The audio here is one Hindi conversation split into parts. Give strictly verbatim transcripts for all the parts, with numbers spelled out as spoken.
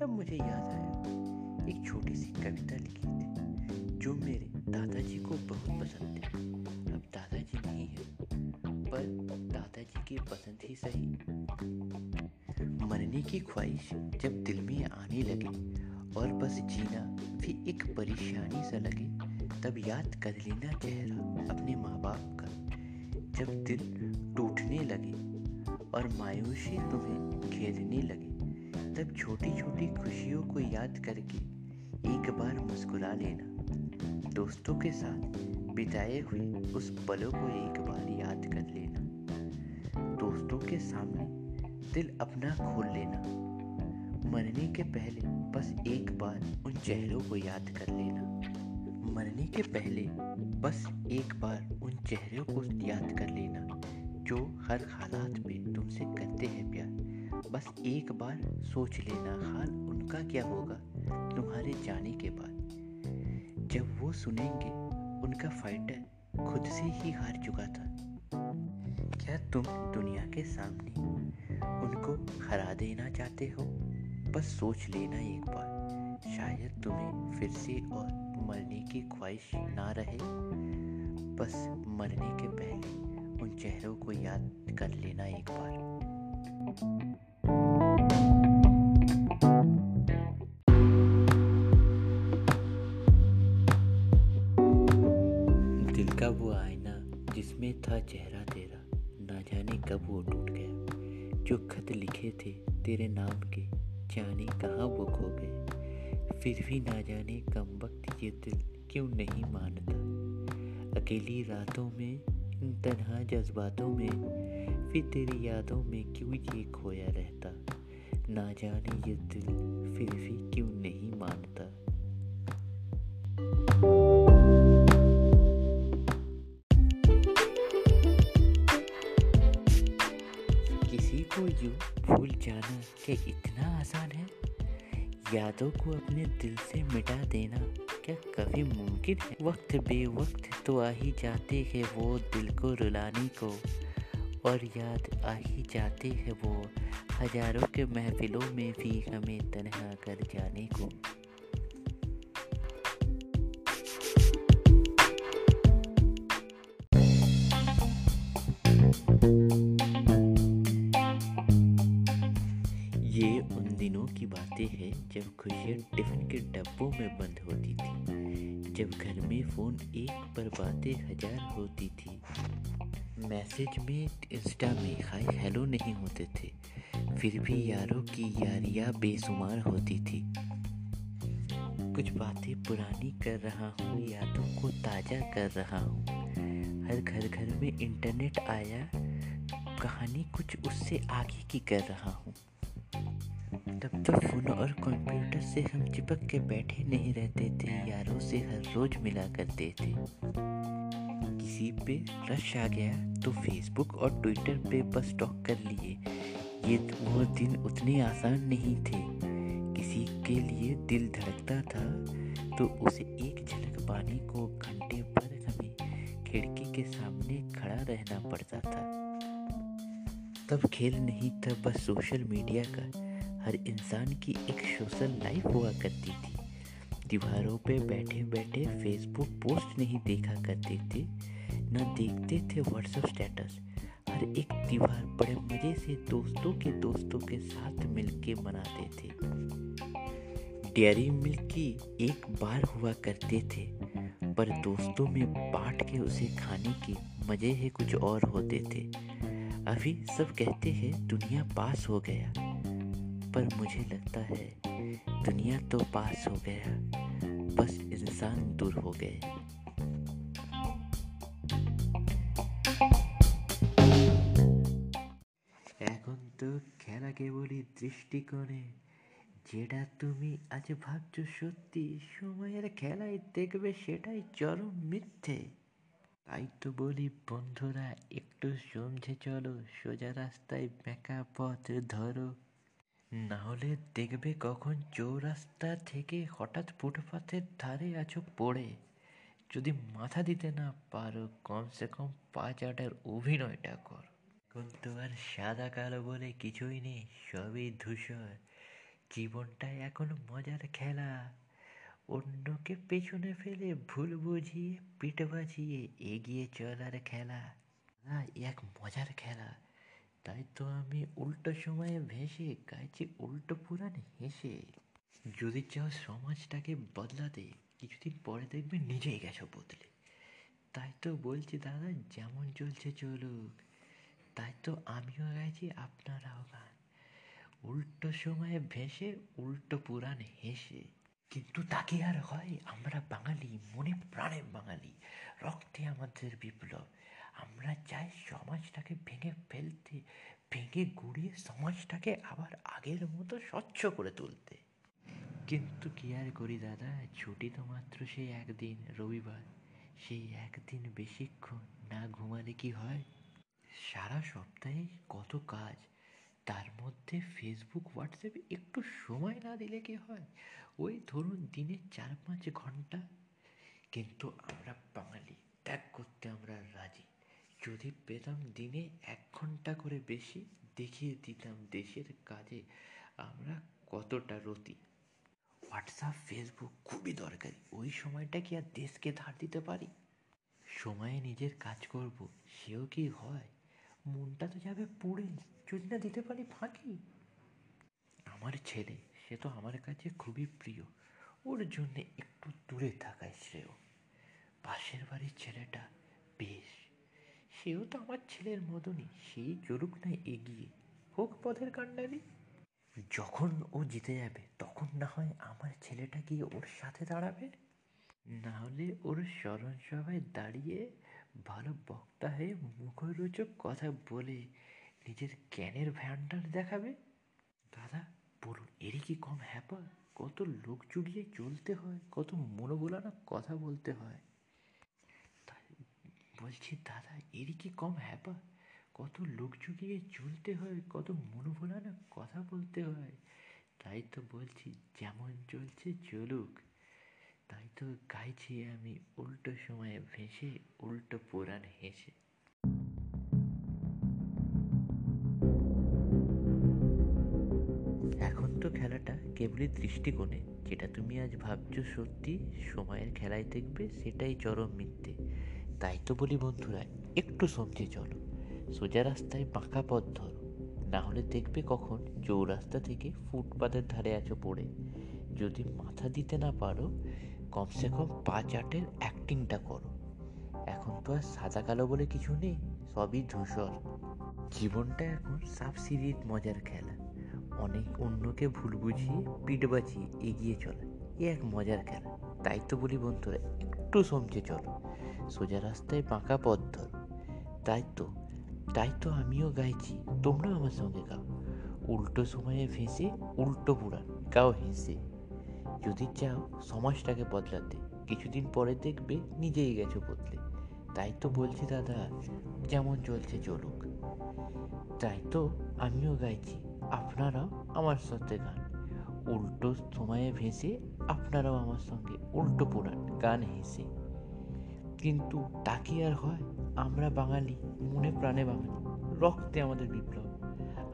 तब मुझे याद आया एक छोटी सी कविता लिखी थी जो मेरे दादाजी को बहुत पसंद थी। अब दादाजी नहीं है, पर दादाजी की पसंद ही सही। मरने की ख्वाहिश जब दिल में आने लगे और बस जीना भी एक परेशानी सा लगे, तब याद कर लेना चेहरा अपने माँ बाप का। जब दिल टूटने लगे और मायूसी तुम्हें घेरने लगे, तब छोटी छोटी खुशियों को याद करके एक बार मुस्कुरा लेना। दोस्तों के साथ बिताए हुए उस पलों को एक बार याद कर लेना। दोस्तों के सामने दिल अपना खोल लेना। मरने के पहले बस एक बार उन चेहरों को याद कर लेना। मरने के पहले बस एक बार उन चेहरों को याद कर लेना जो हर हालात में तुमसे करते हैं प्यार। बस एक बार सोच लेना हाल उनका क्या होगा तुम्हारे जाने के बाद। जब वो सुनेंगे उनका फाइटर खुद से ही हार चुका था। क्या तुम दुनिया के सामने उनको हरा देना चाहते हो? बस सोच लेना एक बार, शायद तुम्हें फिर से और मरने की ख्वाहिश ना रहे। बस मरने के पहले उन चेहरों को याद कर लेना एक बार। दिल का वो आईना जिसमें था चेहरा तेरा, ना जाने कब वो टूट गया। जो खत लिखे थे तेरे नाम के, जाने कहाँ वो खो गए। फिर भी ना जाने कम वक्त ये दिल क्यों नहीं मानता। अकेली रातों में इन तन्हा जज्बातों में, फिर तेरी यादों में क्यों ये खोया रहता। ना जाने ये दिल फिर भी क्यों नहीं मानता। किसी को यूँ भूल जाना क्या इतना आसान है? यादों को अपने दिल से मिटा देना क्या कभी मुमकिन है? वक्त बेवक्त तो आ ही जाते हैं वो दिल को रुलाने को, और याद आ ही जाते हैं वो हजारों के महफिलों में भी हमें तन्हा कर जाने को। ये उन दिनों की बातें हैं जब खुशियाँ टिफिन के डब्बों में बंद होती थी, जब घर में फ़ोन एक पर बातें हजार होती थी, मैसेज में इंस्टा में हाय हेलो नहीं होते थे, फिर भी यारों की यारियाँ बेशुमार होती थी। कुछ बातें पुरानी कर रहा हूँ, यादों को ताज़ा कर रहा हूँ। हर घर घर में इंटरनेट आया, कहानी कुछ उससे आगे की कर रहा हूँ। तब तक फ़ोन और कंप्यूटर से हम चिपक के बैठे नहीं रहते थे, यारों से हर रोज़ मिला करते थे। किसी पे रश आ गया तो फेसबुक और ट्विटर पे बस टॉक कर लिए। ये वो दिन उतने आसान नहीं थे। किसी के लिए दिल धड़कता था तो उसे एक झलक पाने को घंटे भर हमें खिड़की के सामने खड़ा रहना पड़ता था। तब खेल नहीं था, बस सोशल मीडिया का। हर इंसान की एक सोशल लाइफ हुआ करती थी। दीवारों पे बैठे बैठे फेसबुक पोस्ट नहीं देखा करते थे, ना देखते थे व्हाट्सएप स्टेटस। हर एक दीवार बड़े मज़े से दोस्तों के दोस्तों के साथ मिलके मनाते थे। डेयरी मिल्क की एक बार हुआ करते थे, पर दोस्तों में बांट के उसे खाने के मज़े ही कुछ और होते थे। अभी सब कहते हैं दुनिया पास हो गया, पर मुझे लगता है दुनिया तो पास हो गया, बस इंसान दूर हो गए। এখন তো খেলা কেবলই দৃষ্টিকোণে, যেটা তুমি আজ ভাবছো সত্যি, সময়ের খেলায় দেখবে সেটাই চরম মিথ্যে। তাই তো বলি বন্ধুরা, একটু সমঝে চলো, সোজা রাস্তায় বেঁকা পথ ধরো। না হলে দেখবে কখন চৌরাস্তা থেকে হঠাৎ ফুটপাথের ধারে আছো পড়ে। যদি মাথা দিতে না পারো কমসে কম পাঁচ আটার অভিনয়টা কর। এখন তো আর সাদা কালো বলে কিছুই নেই, সবই ধূসর। জীবনটাই এখন মজার খেলা। অন্যকে পেছনে ফেলে ভুল বুঝিয়ে পিঠ বাজিয়ে এগিয়ে চলার খেলা, এক মজার খেলা। তাই তো আমি উল্টো সময়ে ভেসে গাইছি উল্টো পুরাণ হেসে। যদি চাও সমাজটাকে বদলাতে, কিছুদিন পরে দেখবে নিজেই গেছো বদলে। তাই তো বলছি দাদা যেমন চলছে চলুক। তাই তো আমিও গাইছি আপনারাও গান, উল্টো সময়ে ভেসে উল্টো পুরাণ হেসে। কিন্তু তাকে আর হয়, আমরা বাঙালি, মনে প্রাণে বাঙালি, রক্তে আমাদের বিপ্লব। আমরা চাই সমাজটাকে ভেঙে ফেলতে, ভেঙে গুঁড়িয়ে সমাজটাকে আবার আগের মতো স্বচ্ছ করে তুলতে। কিন্তু কী আর করি দাদা, ছুটি তো মাত্র সেই একদিন রবিবার। সেই একদিন বেশিক্ষণ না ঘুমালে কি হয়? সারা সপ্তাহে কত কাজ, তার মধ্যে ফেসবুক হোয়াটসঅ্যাপে একটু সময় না দিলে কি হয়? ওই ধরুন দিনে চার পাঁচ ঘন্টা। কিন্তু আমরা বাঙালি, ত্যাগ করতে আমরা রাজি। যদি পেতাম দিনে এক ঘন্টা করে বেশি, দেখিয়ে দিতাম দেশের কাজে আমরা কতটা রতি। হোয়াটসঅ্যাপ ফেসবুক খুবই দরকারি। ওই সময়টা কি আর দেশকে ধার দিতে পারি? সময়ে নিজের কাজ করব, সেও কি হয়? মনটা তো যাবে পুড়ে যদি না দিতে পারি ফাঁকি। আমার ছেলে, সে তো আমার কাছে খুবই প্রিয়, ওর জন্যে একটু দূরে থাকাই শ্রেয়। পাশের বাড়ির ছেলেটা বেশ, সেও তো আমার ছেলের মতনই, সেই চলুক না এগিয়ে, হোক পথের কান্ডারি। যখন ও জিতে যাবে তখন না হয় আমার ছেলেটা গিয়ে ওর সাথে দাঁড়াবে, না হলে ওর স্মরণ সভায় দাঁড়িয়ে ভালো বক্তা হয়ে মুখরোচক কথা বলে নিজের জ্ঞানের ভাণ্ডার দেখাবে। দাদা বলুন, এরই কি কম হ্যাপা? কত লোক জুড়িয়ে চলতে হয়, কত মনোবলানা কথা বলতে হয়। বলছি দাদা, এরই কি কম হ্যাপা? কত লোক জুগিয়ে চলতে হয়, কত মনোবলানা কথা বলতে হয়। তাই তো বলছি যেমন চলছে চলুক। তাই তো গাইছি আমি উল্টো সময়ে ভেসে উল্টো পুরাণ হেসে। এখন তো খেলাটা কেবলই দৃষ্টিকোণে, যেটা তুমি আজ ভাবছো সত্যি, সময়ের খেলায় দেখবে সেটাই চরম মিথ্যে। তাই তো বলি বন্ধুরা, একটু সমঝে চলো, সোজা রাস্তায় বাঁকা পথ ধরো, নাহলে দেখবে কখন চৌরাস্তা থেকে ফুটপাতের ধারে আছো পড়ে। যদি মাথা দিতে না পারো, কমসে কম পাঁচ আটের অ্যাক্টিংটা করো। এখন তো আর সাদা কালো বলে কিছু নেই, সবই ধূসর। জীবনটা এখন সাবসিডির মজার খেলা। অনেক অন্যকে ভুল বুঝিয়ে পিঠ বাঁচিয়ে এগিয়ে চলা, এ এক মজার খেলা। তাই তো বলি বন্ধুরা, একটু সমঝে চলো, সোজা রাস্তায় বাঁকা পথ ধরো। তাই তো তাই তো আমিও গাইছি, তোমরা আমার সঙ্গে গাও, উল্টো সময়ে ভেসে উল্টো পুরাণ গাও হেসে। যদি চাও সমাজটাকে বদলাতে, কিছুদিন পরে দেখবে নিজেই গেছো বদলে। তাই তো বলছি দাদা যেমন চলছে চলুক। তাই তো আমিও গাইছি, আপনারাও আমার সাথে গান, উল্টো সময়ে ভেসে আপনারাও আমার সঙ্গে উল্টো পুরাণ গান হেসে। কিন্তু তাকে আর হয়, আমরা বাঙালি, মনে প্রাণে বাঙালি, রক্তে আমাদের বিপ্লব।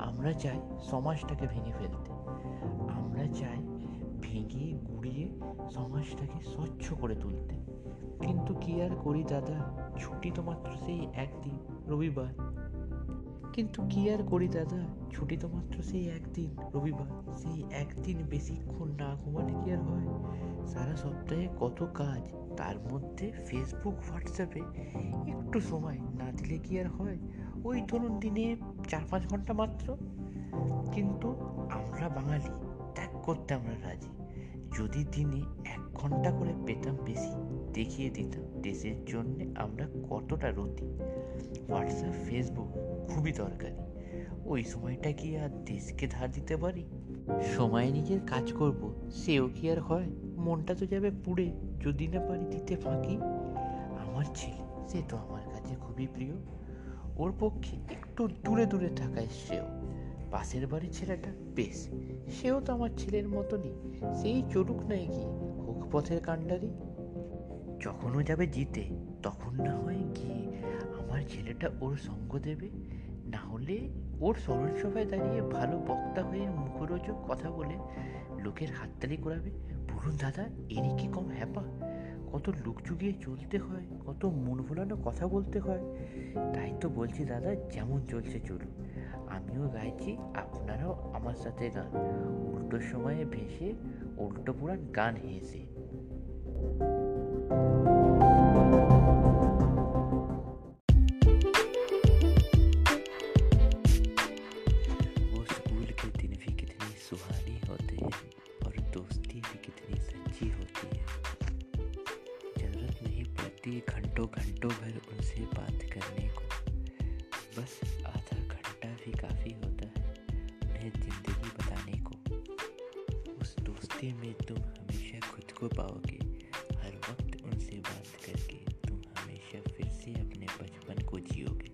আমরা চাই সমাজটাকে ভেঙে ফেলতে, আমরা চাই ভেঙে গুঁড়িয়ে সমাজটাকে স্বচ্ছ করে তুলতে। কিন্তু কী আর করি দাদা, ছুটি তো মাত্র সেই একদিন রবিবার। কিন্তু কী আর করি দাদা, ছুটি তো মাত্র সেই একদিন রবিবার। সেই একদিন বেশিক্ষণ না ঘুমালে কি আর হয়? সারা সপ্তাহে কত কাজ, তার মধ্যে ফেসবুক হোয়াটসঅ্যাপে একটু সময় না দিলে কি আর হয়? ওই ধরুন দিনে চার পাঁচ ঘন্টা মাত্র। কিন্তু আমরা বাঙালি, ত্যাগ করতে আমরা রাজি। যদি দিনে এক ঘন্টা করে পেতাম বেশি, দেখিয়ে দিতাম দেশের জন্য আমরা কতটা রতি। হোয়াটসঅ্যাপ ফেসবুক খুবই দরকারি। ওই সময়টা কি আর দেশকে ধার দিতে পারি? সময়ে নিজের কাজ করব, সেও কি আর হয়? মনটা তো যাবে পুড়ে যদি না পারি দিতে ফাঁকি। আমার ছেলে, সে তো আমার কাছে খুবই প্রিয়, ওর পক্ষে একটু দূরে দূরে থাকায় শ্রেয়। পাশের বাড়ির ছেলেটা বেশ, সেও তো আমার ছেলের মতনই, সেই চলুক না এগিয়ে, হোক পথের কান্ডারি। যখনও যাবে জিতে, তখন না হয় গিয়ে আমার ছেলেটা ওর সঙ্গ দেবে, না হলে ওর স্মরণসভায় দাঁড়িয়ে ভালো বক্তা হয়ে মুখরোচক কথা বলে লোকের হাততালি করাবে পুরুন দাদা, এরই কি কম হ্যাপা? কত লোক জুগিয়ে চলতে হয়, কত মন ভোলানো কথা বলতে হয়। তাই তো বলছি দাদা, যেমন চলছে চলুন। আমিও গাইছি, আপনারাও আমার সাথে গান, উল্টো সময়ে ভেসে উল্টো পুরান গান হেসে। घंटों घंटों भर उनसे बात करने को बस आधा घंटा भी काफ़ी होता है उन्हें ज़िंदगी बताने को। उस दोस्ती में तुम हमेशा खुद को पाओगे, हर वक्त उनसे बात करके तुम हमेशा फिर से अपने बचपन को जियोगे।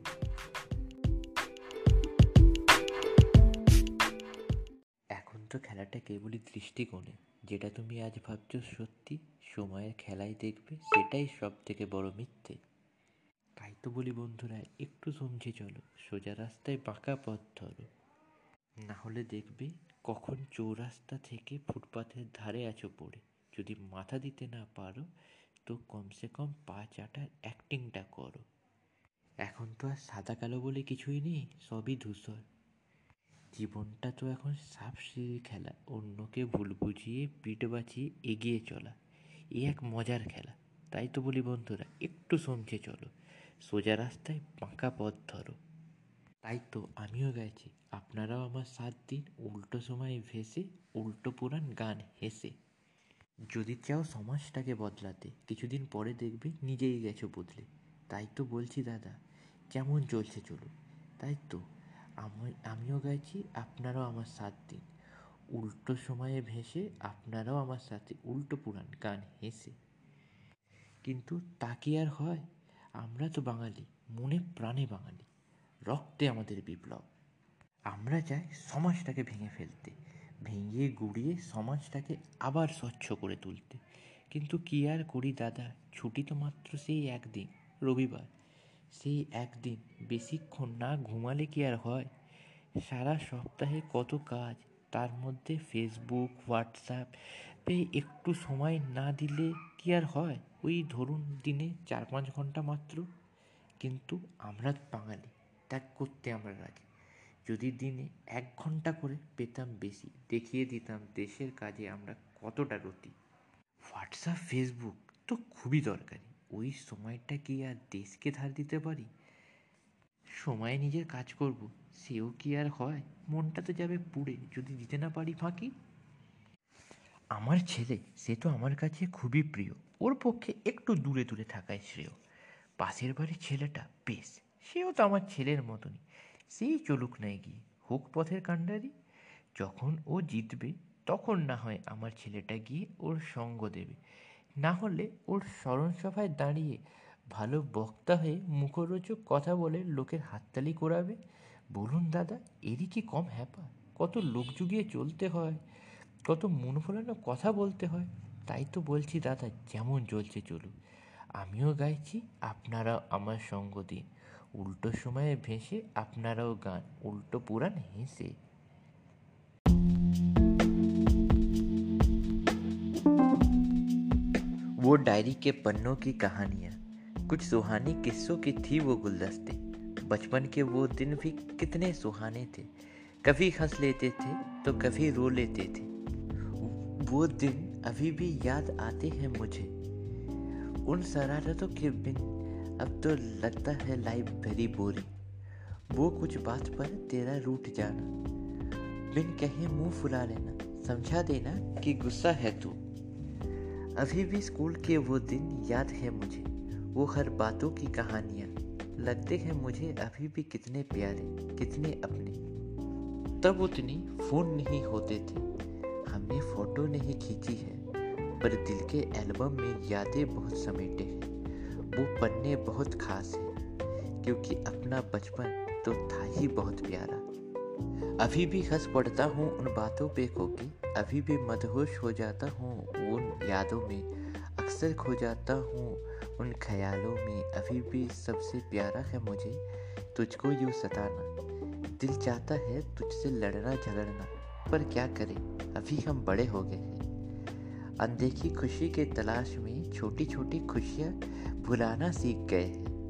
এখন তো খেলাটা কেবলই দৃষ্টিকোণে, যেটা তুমি আজ ভাবছো সত্যি সময়ের খেলায় দেখবে সেটাই সব থেকে বড় মিথ্যে। তাই তো বলি বন্ধুরা, একটু সমঝে চলো, সোজা রাস্তায় বাঁকা পথ ধরো, না হলে দেখবে কখন চৌরাস্তা থেকে ফুটপাথের ধারে আছো পড়ে। যদি মাথা দিতে না পারো তো কমসে কম পা চাটার অ্যাক্টিংটা করো। এখন তো আর সাদা কালো বলে কিছুই নেই, সবই ধূসর। জীবনটা তো এখন সাপ সিঁড়ি খেলা, অন্যকে ভুল বুঝিয়ে পিঠ বাঁচিয়ে এগিয়ে চলা, এ এক মজার খেলা। তাই তো বলি বন্ধুরা, একটু সমঝে চলো, সোজা রাস্তায় বাঁকা পথ ধরো। তাই তো আমিও গাইছি, আপনারাও আমার সাত দিন উল্টো সময়ে ভেসে উল্টো পুরান গান হেসে। যদি চাও সমাজটাকে বদলাতে, কিছুদিন পরে দেখবে নিজেই গেছো বদলে। তাই তো বলছি দাদা, কেমন চলছে চলুন। তাই তো আমিও গাইছি, আপনারাও আমার সাথ দিন উল্টো সময়ে ভেসে, আপনারাও আমার সাথে উল্টো পুরান গান হেসে। কিন্তু তা কি আর হয়, আমরা তো বাঙালি, মনে প্রাণে বাঙালি, রক্তে আমাদের বিপ্লব। আমরা চাই সমাজটাকে ভেঙে ফেলতে, ভেঙে গুড়িয়ে সমাজটাকে আবার স্বচ্ছ করে তুলতে। কিন্তু কি আর করি দাদা, ছুটি তো মাত্র সেই একদিন, রবিবার। সেই একদিন বেশিক্ষণ না ঘুমালে কি আর হয়? সারা সপ্তাহে কত কাজ, তার মধ্যে ফেসবুক হোয়াটসঅ্যাপে একটু সময় না দিলে কি আর হয়? ওই ধরুন দিনে চার পাঁচ ঘন্টা মাত্র। কিন্তু আমরা বাঙালি, ত্যাগ করতে আমরা রাজি। যদি দিনে এক ঘন্টা করে পেতাম বেশি, দেখিয়ে দিতাম দেশের কাজে আমরা কতটা রতি। হোয়াটসঅ্যাপ ফেসবুক তো খুবই দরকারি, ওই সময়টা কি আর দেশকে ধার দিতে পারি? সময়ে নিজের কাজ করব, সেও কি আর হয়? মনটা তো যাবে পুড়ে যদি দিতে না পারি ফাঁকি। আমার ছেলে, সে তো আমার কাছে খুবই প্রিয়, ওর পক্ষে একটু দূরে দূরে থাকাই শ্রেয়। পাশের বাড়ির ছেলেটা বেশ, সেও তো আমার ছেলের মতনই, সেই চলুক না গিয়ে, হোক পথের কাণ্ডারি। যখন ও জিতবে তখন না হয় আমার ছেলেটা গিয়ে ওর সঙ্গ দেবে, না হলে ওর স্মরণসভায় দাঁড়িয়ে ভালো বক্তা হয়ে মুখরোচক কথা বলে লোকের হাততালি করাবে। বলুন দাদা, এরই কি কম হ্যাপা? কত লোক জুগিয়ে চলতে হয়, কত মন ভোলানো কথা বলতে হয়। তাই তো বলছি দাদা, যেমন চলছে চলুন। আমিও গাইছি, আপনারাও আমার সঙ্গ দিন উল্টো সময়ে ভেসে, আপনারাও গান উল্টো পুরান হেসে। वो डायरी के पन्नों की कहानियाँ, कुछ सुहानी किस्सों की थी वो गुलदस्ते। बचपन के वो दिन भी कितने सुहाने थे, कभी हंस लेते थे तो कभी रो लेते थे। वो दिन अभी भी याद आते हैं मुझे, उन शरारतों के बिन अब तो लगता है लाइफ भरी बोरिंग। वो कुछ बात पर तेरा रूठ जाना, बिन कहे मुँह फुला लेना, समझा देना कि गुस्सा है तू। अभी भी स्कूल के वो दिन याद है मुझे, वो हर बातों की कहानियाँ लगते हैं मुझे अभी भी कितने प्यारे कितने अपने। तब उतनी फ़ोन नहीं होते थे, हमने फ़ोटो नहीं खींची है, पर दिल के एल्बम में यादें बहुत समेटे हैं। वो पन्ने बहुत खास हैं, क्योंकि अपना बचपन तो था ही बहुत प्यारा। अभी भी हंस पड़ता हूँ उन बातों पे खोके, अभी भी मदहोश हो जाता हूँ उन यादों में, अक्सर खो जाता हूँ उन ख्यालों में। अभी भी सबसे प्यारा है मुझे तो तुझको यूँ सताना, दिल चाहता है तुझसे लड़ना झगड़ना, पर क्या करें अभी हम बड़े हो गए हैं। अनदेखी खुशी के तलाश में छोटी छोटी खुशियाँ भुलाना सीख गए हैं।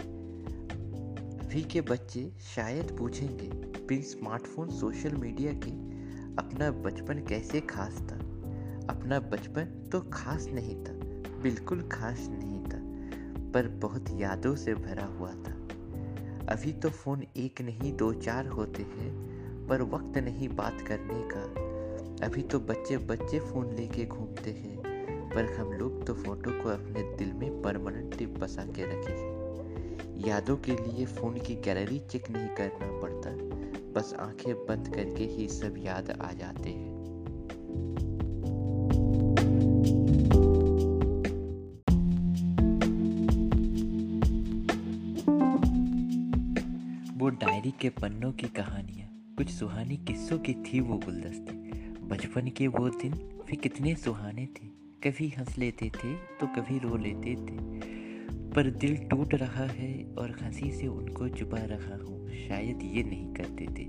अभी के बच्चे शायद पूछेंगे बिन स्मार्टफोन सोशल मीडिया के अपना बचपन कैसे खास था। अपना बचपन तो खास नहीं था, बिल्कुल खास नहीं था, पर बहुत यादों से भरा हुआ था। अभी तो फ़ोन एक नहीं दो चार होते हैं, पर वक्त नहीं बात करने का। अभी तो बच्चे बच्चे फ़ोन लेके घूमते हैं, पर हम लोग तो फ़ोटो को अपने दिल में परमानेंटली बसा के रखे हैं। यादों के लिए फ़ोन की गैलरी चेक नहीं करना पड़ता, बस आंखें बंद करके ही सब याद आ जाते हैं। वो डायरी के पन्नों की कहानियाँ, कुछ सुहानी किस्सों की थी वो गुलदस्ते। बचपन के वो दिन भी कितने सुहाने थे, कभी हंस लेते थे तो कभी रो लेते थे। पर दिल टूट रहा है और हंसी से उनको छुपा रहा हूँ, शायद ये नहीं करते थे।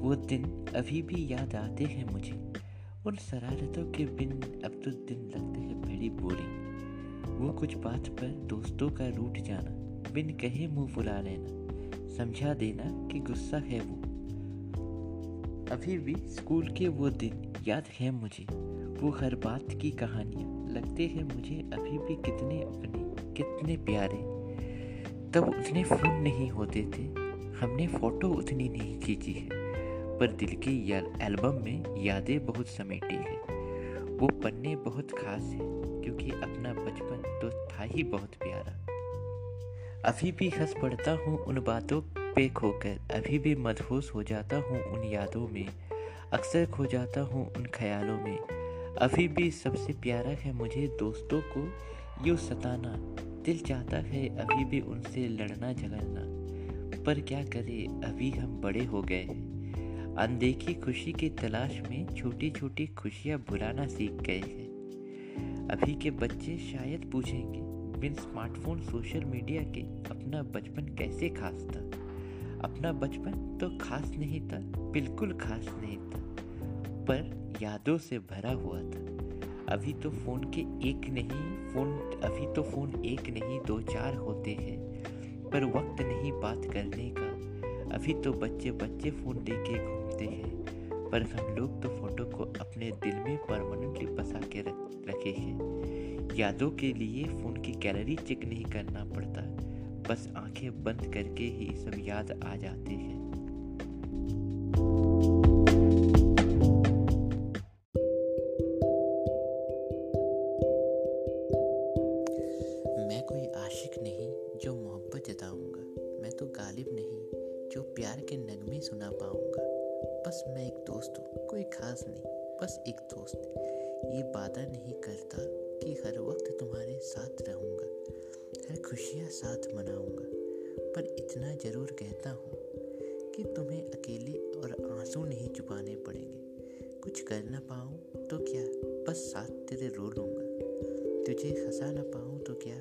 वो दिन अभी भी याद आते हैं मुझे, उन शरारतों के बिन अब तो दिन लगते हैं बड़ी बोरिंग। वो कुछ बात पर दोस्तों का रूठ जाना, बिन कहे मुँह फुला लेना, समझा देना कि गुस्सा है वो। अभी भी स्कूल के वो दिन याद है मुझे, वो हर बात की कहानियाँ लगते हैं मुझे अभी भी कितने अपने कितने प्यारे। तब उतने फ़ोन नहीं होते थे, हमने फ़ोटो उतनी नहीं खींची है, पर दिल के एल्बम में यादें बहुत समेटी हैं। वो पन्ने बहुत खास हैं, क्योंकि अपना बचपन तो था ही बहुत प्यारा। अभी भी हंस पड़ता हूँ उन बातों पे खोकर, अभी भी मदहोश हो जाता हूँ उन यादों में, अक्सर खो जाता हूँ उन ख्यालों में। अभी भी सबसे प्यारा है मुझे दोस्तों को यूँ सताना, दिल चाहता है अभी भी उनसे लड़ना झगड़ना, पर क्या करें अभी हम बड़े हो गए हैं। अनदेखी खुशी की तलाश में छोटी छोटी खुशियाँ भुलाना सीख गए हैं। अभी के बच्चे शायद पूछेंगे बिन स्मार्टफोन सोशल मीडिया के अपना बचपन कैसे खास था। अपना बचपन तो खास नहीं था, बिल्कुल खास नहीं था, पर यादों से भरा हुआ था। अभी तो फ़ोन के एक नहीं फ़ोन अभी तो फ़ोन एक नहीं दो चार होते हैं, पर वक्त नहीं बात करने का। अभी तो बच्चे बच्चे फ़ोन लेके घूमते हैं, पर हम लोग तो फ़ोटो को अपने दिल में परमानेंटली बसा के रखे हैं। यादों के लिए फ़ोन की गैलरी चेक नहीं करना पड़ता, बस आंखें बंद करके ही सब याद आ जाते हैं। मैं कोई आशिक नहीं जो मोहब्बत जताऊंगा, मैं तो गालिब नहीं जो प्यार के नगमे सुना पाऊंगा। बस मैं एक दोस्त हूँ, कोई खास नहीं, बस एक दोस्त। ये वादा नहीं करता कि हर वक्त तुम्हारे साथ रहूँगा, हर खुशियाँ साथ मनाऊँगा, पर इतना ज़रूर कहता हूँ कि तुम्हें अकेले और आंसू नहीं छुपाने पड़ेंगे। कुछ कर ना पाऊँ तो क्या, बस साथ तेरे रो लूँगा। तुझे हंसा ना पाऊँ तो क्या,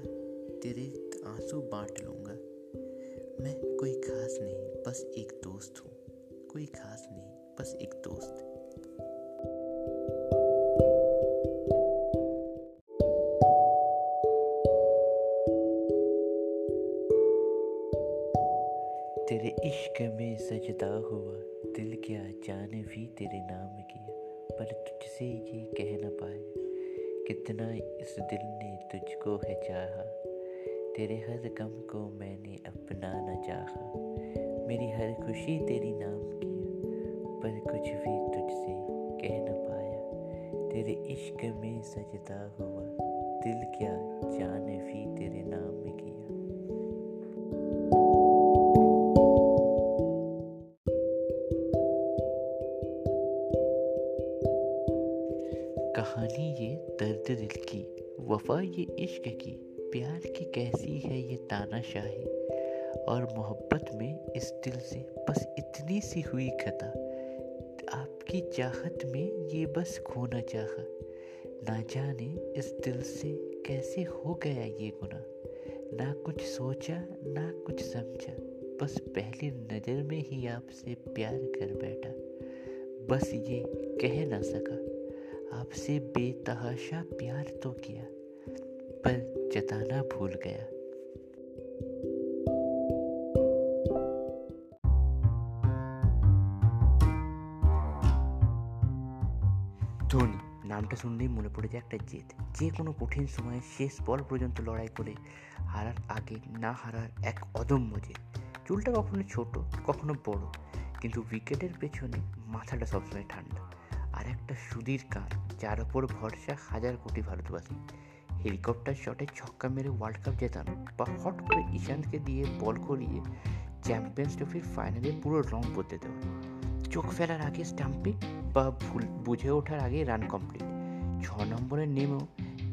तेरे आंसू बाँट लूँगा। मैं कोई खास नहीं, बस एक दोस्त हूँ, कोई खास नहीं, बस एक दोस्त। तेरे इश्क में सजदा हुआ दिल क्या जाने भी तेरे नाम किया, पर तुझसे ये कह न पाया कितना इस दिल ने तुझको है चाहा। तेरे हर गम को मैंने अपना न चाहा, मेरी हर खुशी तेरी नाम किया, पर कुछ भी तुझसे कह न पाया। तेरे इश्क में सजदा हुआ दिल क्या जाने भी तेरे नाम किया। कहानी ये दर्द दिल की, वफा ये इश्क की, प्यार की कैसी है ये तानाशाही, और मोहब्बत में इस दिल से बस इतनी सी हुई खता। आपकी चाहत में ये बस खोना चाहा, ना जाने इस दिल से कैसे हो गया ये गुनाह। ना कुछ सोचा ना कुछ समझा, बस पहली नज़र में ही आपसे प्यार कर बैठा, बस ये कह ना सका। आपसे बेतहाशा प्यार तो किया, पर जताना भूल गया। ধোনি নামটা শুনলেই মনে পড়ে যায় একটা জেদ। যে কোনো কঠিন সময়ে শেষ বল পর্যন্ত লড়াই করে হারার আগে না হারার এক অদম্য জেদ। চুলটা কখনো ছোট, কখনো বড়, কিন্তু উইকেটের পেছনে মাথাটা সবসময় ঠান্ডা। আর একটা সুদীর কান, যার ওপর ভরসা হাজার কোটি ভারতবাসী। হেলিকপ্টার শটে ছক্কা মেরে ওয়ার্ল্ড কাপ জেতানো বা হট করে ইশান্তকে দিয়ে বল করিয়ে চ্যাম্পিয়ন্স ট্রফির ফাইনালে পুরো রং বদলে দেওয়া। চোখ ফেলার আগে স্টাম্পিং বা ভুল বুঝে ওঠার আগে রান কমপ্লিট। ছ নম্বরে নেমেও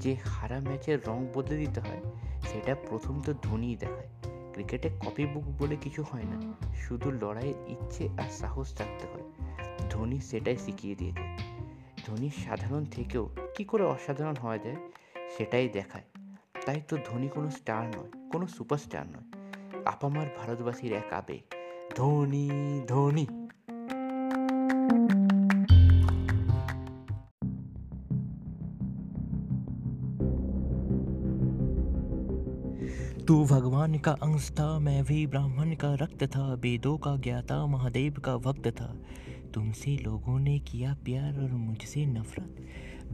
যে হারা ম্যাচের রং বদলে দিতে হয়, সেটা প্রথম তো ধোনিই দেখায়। ক্রিকেটে কপি বুক বলে কিছু হয় না, শুধু লড়াইয়ের ইচ্ছে আর সাহস থাকতে হয়। ধোনি সেটাই শিখিয়ে দিয়েছে। ধোনি সাধারণ থেকেও কী করে অসাধারণ হওয়া যায় সেটাই দেখায়। তাই তো ধোনি কোনো স্টার নয়, কোনো সুপারস্টার নয়, আপামার ভারতবাসীর এক আবেগ, ধোনি ধোনি। तू भगवान का अंश था, मैं भी ब्राह्मण का रक्त था, वेदों का ज्ञाता, महादेव का भक्त था। तुमसे लोगों ने किया प्यार और मुझसे नफरत।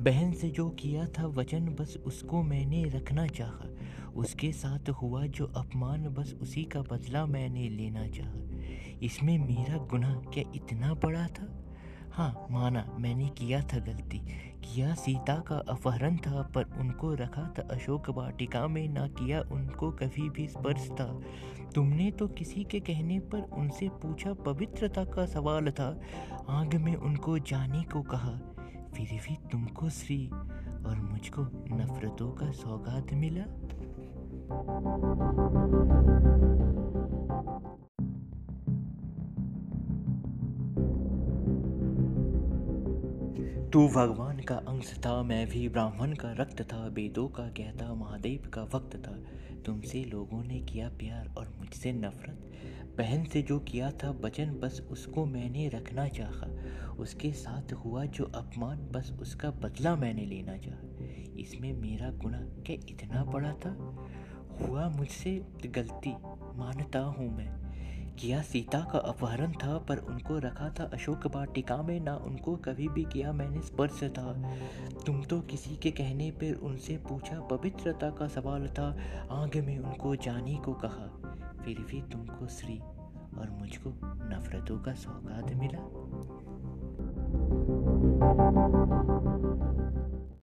बहन से जो किया था वचन, बस उसको मैंने रखना चाहा। उसके साथ हुआ जो अपमान, बस उसी का बदला मैंने लेना चाहा। इसमें मेरा गुनाह क्या इतना बड़ा था? हाँ माना, मैंने किया था गलती, किया सीता का अपहरण था, पर उनको रखा था अशोक वाटिका में, ना किया उनको कभी भी स्पर्श था। तुमने तो किसी के कहने पर उनसे पूछा, पवित्रता का सवाल था, आग में उनको जाने को कहा। फिर भी तुमको श्री और मुझको नफरतों का सौगात मिला। तू भगवान का अंश था, मैं भी ब्राह्मण का रक्त था, वेदों का ज्ञाता, महादेव का भक्त था। तुमसे लोगों ने किया प्यार और मुझसे नफरत। बहन से जो किया था वचन, बस उसको मैंने रखना चाहा। उसके साथ हुआ जो अपमान, बस उसका बदला मैंने लेना चाहा। इसमें मेरा गुनाह क्या इतना बड़ा था? हुआ मुझसे गलती, मानता हूँ मैं, किया सीता का अपहरण था, पर उनको रखा था अशोक वाटिका में, ना उनको कभी भी किया मैंने स्पर्श था। तुम तो किसी के कहने पर उनसे पूछा, पवित्रता का सवाल था, आग में उनको जाने को कहा। फिर भी तुमको श्री और मुझको नफरतों का सौगात मिला।